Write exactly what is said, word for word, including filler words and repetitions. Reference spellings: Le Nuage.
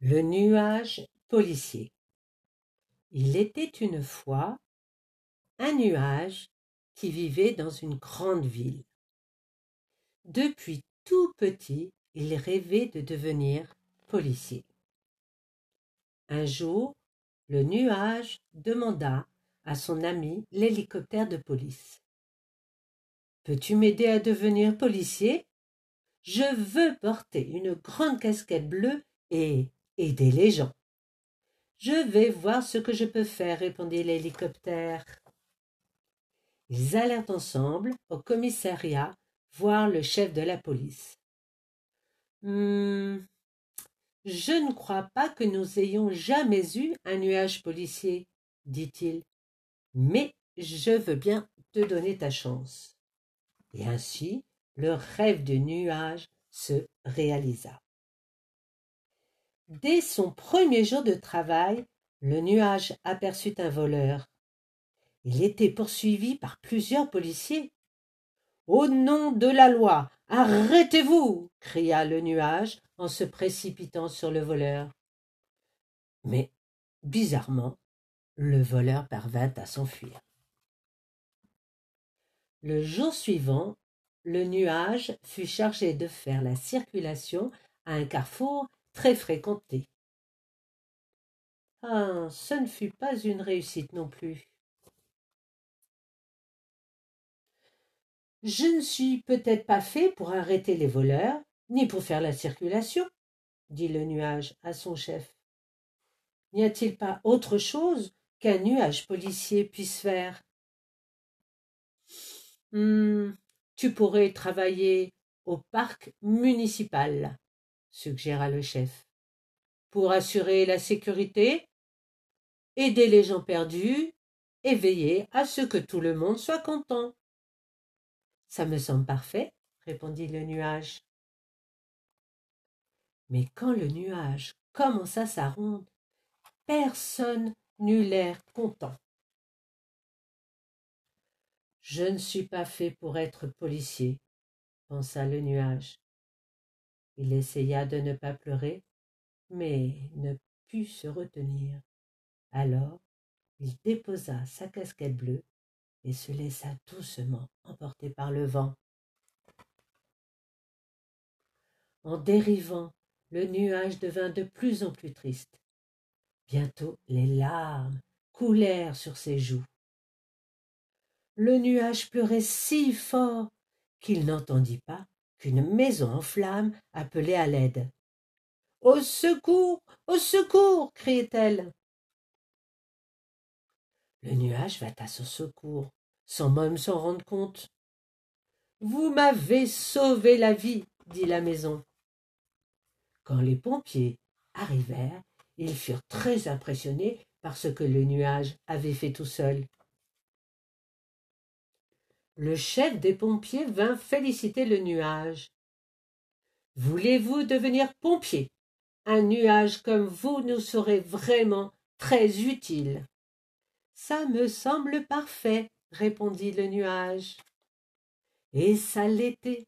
Le nuage policier. Il était une fois un nuage qui vivait dans une grande ville. Depuis tout petit, il rêvait de devenir policier. Un jour, le nuage demanda à son ami l'hélicoptère de police. « Peux-tu m'aider à devenir policier? Je veux porter une grande casquette bleue et... aider les gens. » « Je vais voir ce que je peux faire, » répondit l'hélicoptère. Ils allèrent ensemble au commissariat voir le chef de la police. Hum, « Je ne crois pas que nous ayons jamais eu un nuage policier, » dit-il, « mais je veux bien te donner ta chance. » Et ainsi, le rêve du nuage se réalisa. Dès son premier jour de travail, le nuage aperçut un voleur. Il était poursuivi par plusieurs policiers. « Au nom de la loi, arrêtez-vous » cria le nuage en se précipitant sur le voleur. Mais, bizarrement, le voleur parvint à s'enfuir. Le jour suivant, le nuage fut chargé de faire la circulation à un carrefour très fréquenté. Ah, ce ne fut pas une réussite non plus. « Je ne suis peut-être pas fait pour arrêter les voleurs, ni pour faire la circulation, » dit le nuage à son chef. « N'y a-t-il pas autre chose qu'un nuage policier puisse faire ? » ?»« Hum, tu pourrais travailler au parc municipal, » suggéra le chef, « pour assurer la sécurité, aider les gens perdus et veiller à ce que tout le monde soit content. »« Ça me semble parfait, » répondit le nuage. Mais quand le nuage commença sa ronde, personne n'eut l'air content. « Je ne suis pas fait pour être policier, » pensa le nuage. Il essaya de ne pas pleurer, mais ne put se retenir. Alors, il déposa sa casquette bleue et se laissa doucement emporter par le vent. En dérivant, le nuage devint de plus en plus triste. Bientôt, les larmes coulèrent sur ses joues. Le nuage pleurait si fort qu'il n'entendit pas qu'une maison en flammes appelait à l'aide. « Au secours! Au secours » criait-elle. Le nuage vint à son secours, sans même s'en rendre compte. « Vous m'avez sauvé la vie » dit la maison. Quand les pompiers arrivèrent, ils furent très impressionnés par ce que le nuage avait fait tout seul. Le chef des pompiers vint féliciter le nuage. « Voulez-vous devenir pompier? Un nuage comme vous nous serait vraiment très utile. »« Ça me semble parfait, » répondit le nuage. Et ça l'était.